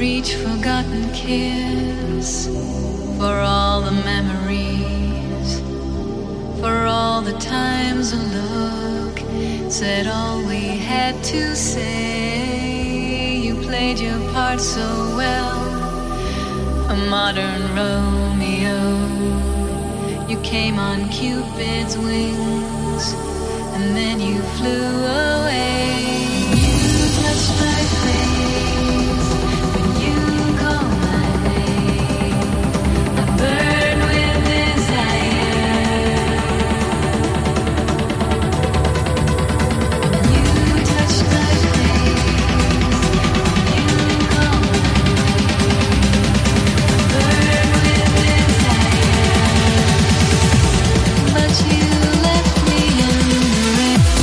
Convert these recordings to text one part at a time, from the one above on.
For each forgotten kiss, for all the memories, for all the times a look said all we had to say. You played your part so well, a modern Romeo. You came on Cupid's wings, and then you flew away. You touched my face. You left me in the rain.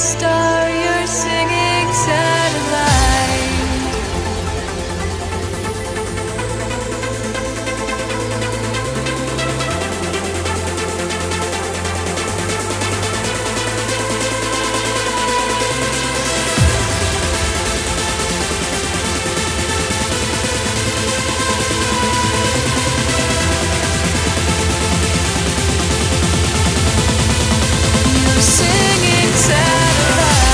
Star, your singing satellite. Your singing satellite.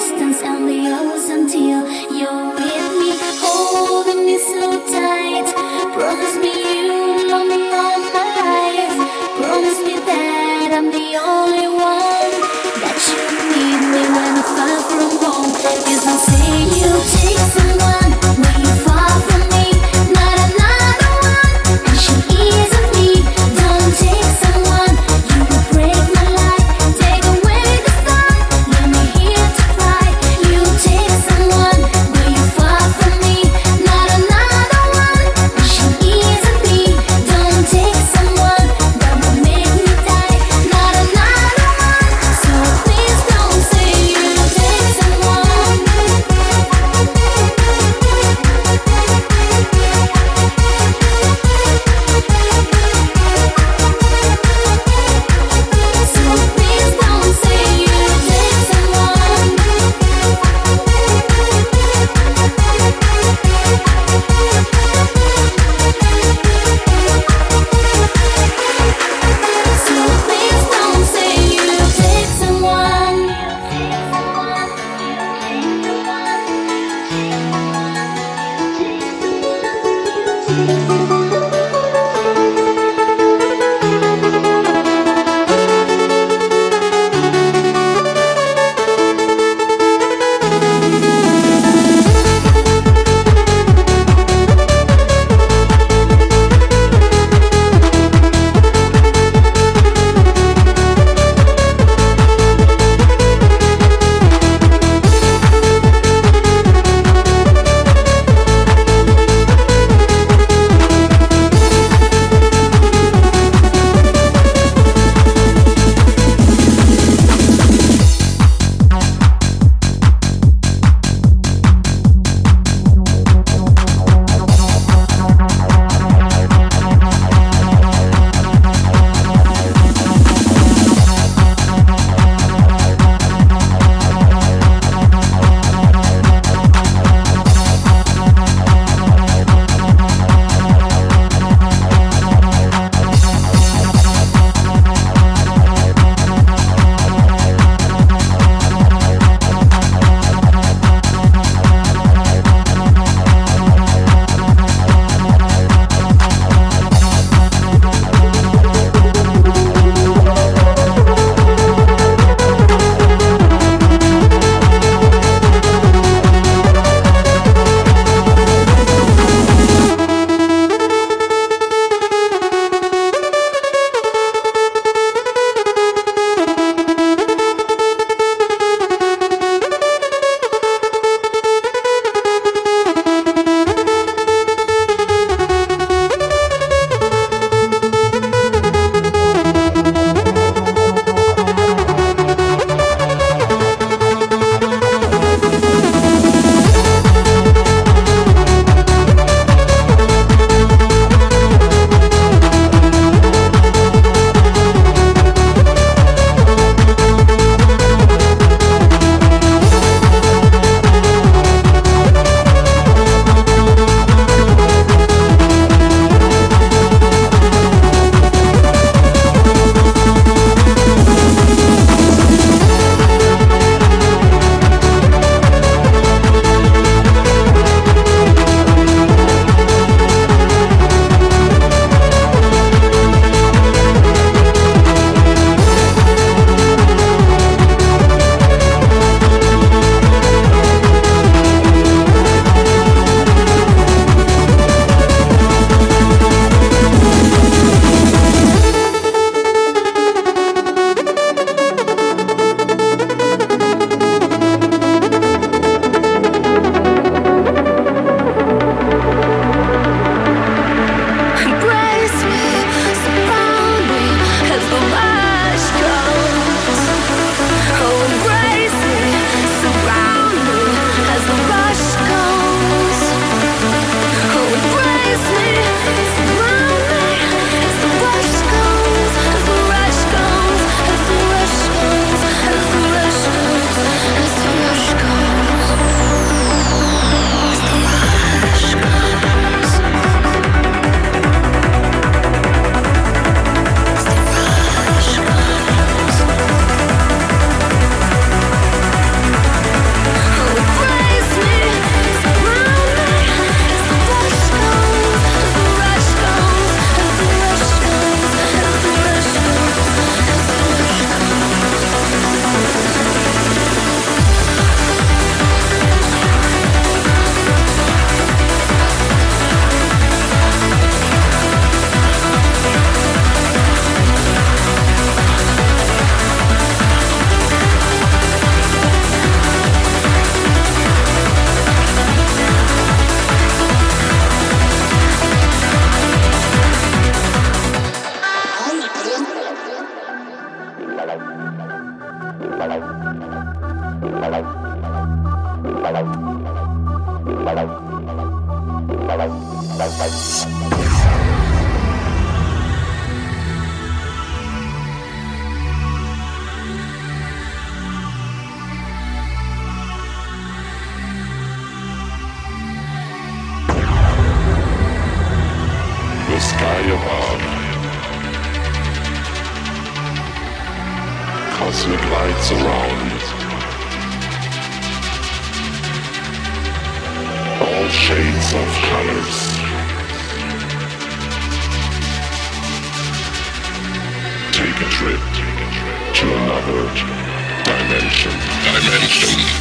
distance and the hours until you're with me, holding me so tight. Promise me you'll love me all my life. Promise me that I'm the only one, that you need me when I'm far from home. If I say you take someone, now you're far from me, not another one, and she isn't me. Don't take someone, you will break my life. Take away the sun, let me here to cry. The sky above, cosmic lights around, all shades of colors. Take a trip to another dimension.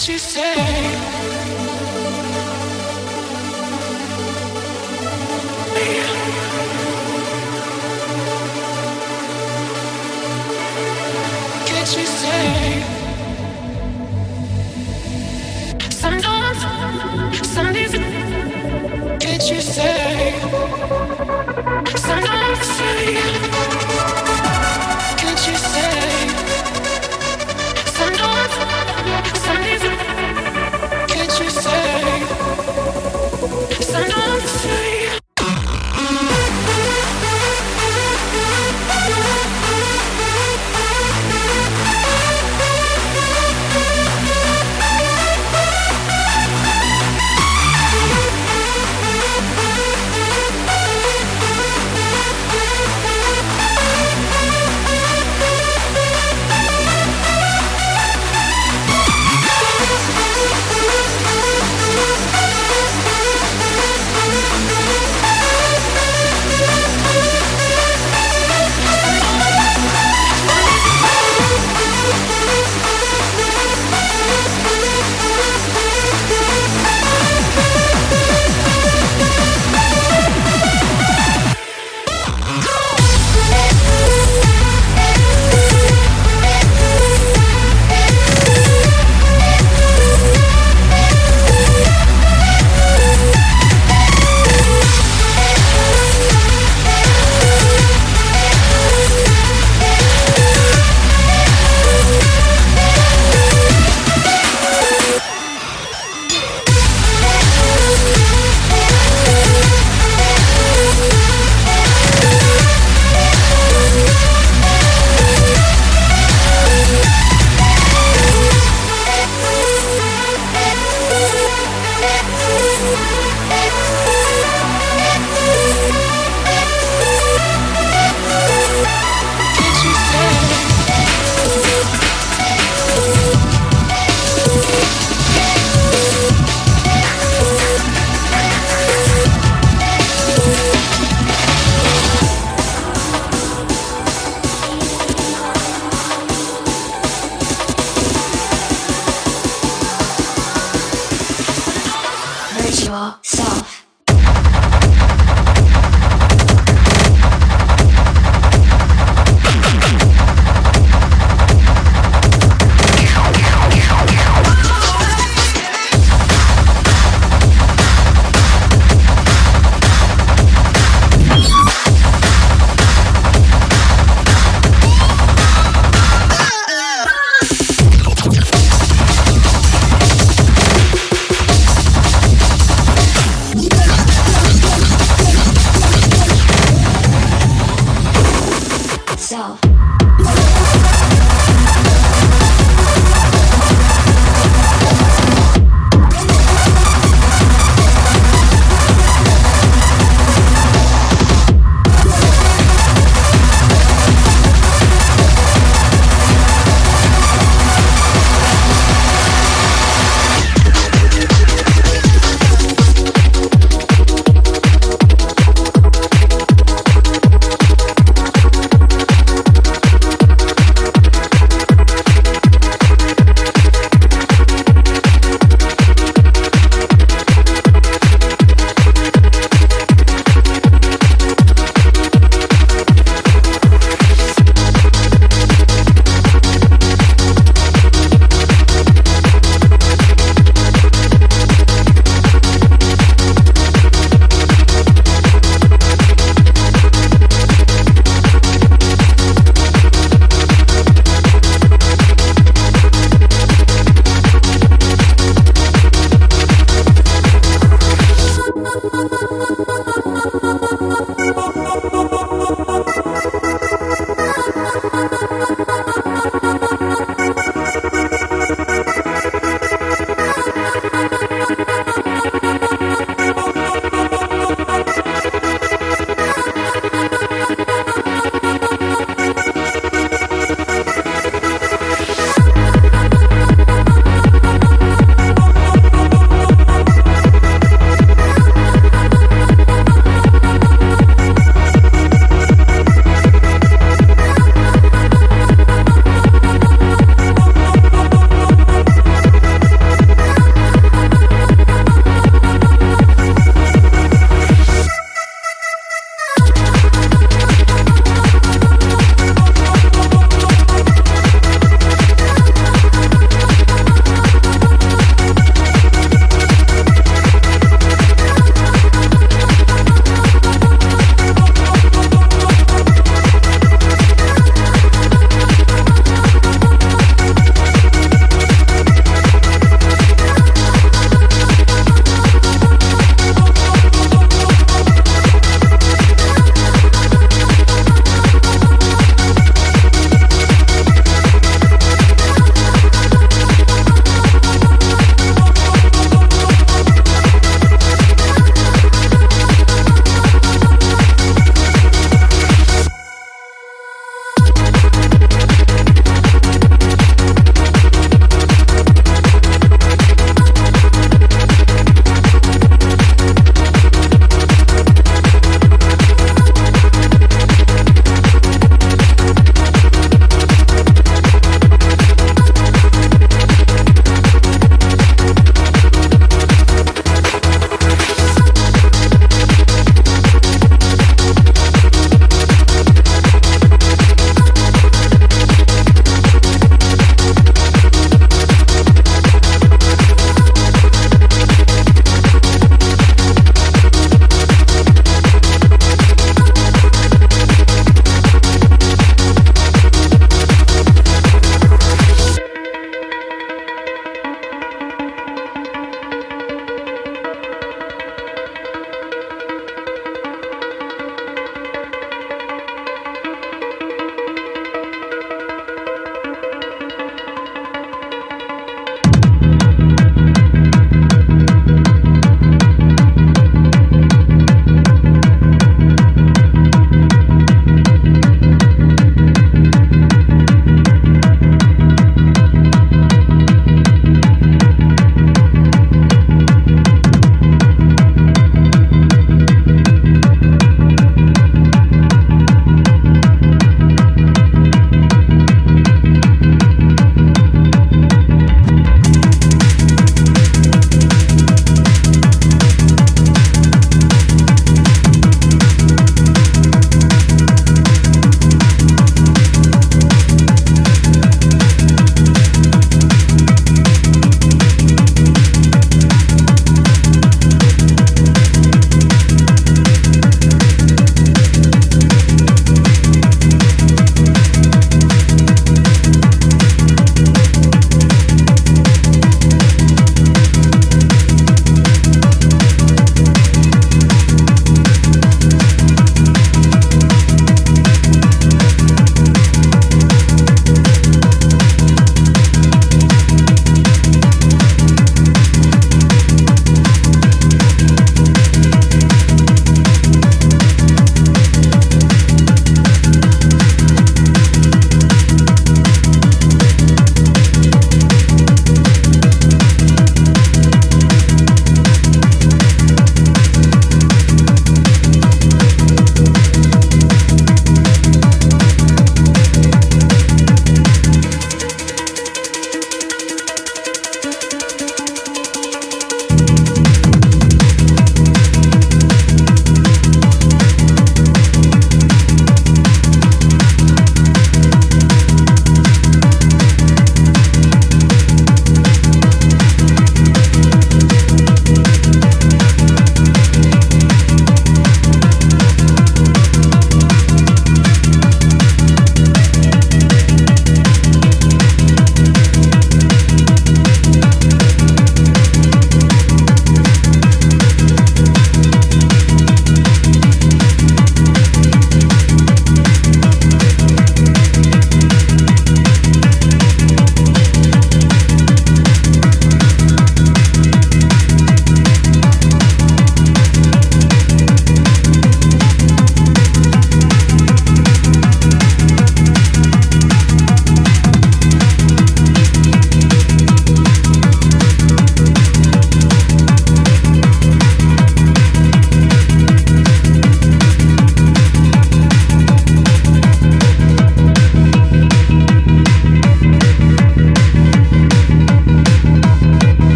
did you say? Sometimes,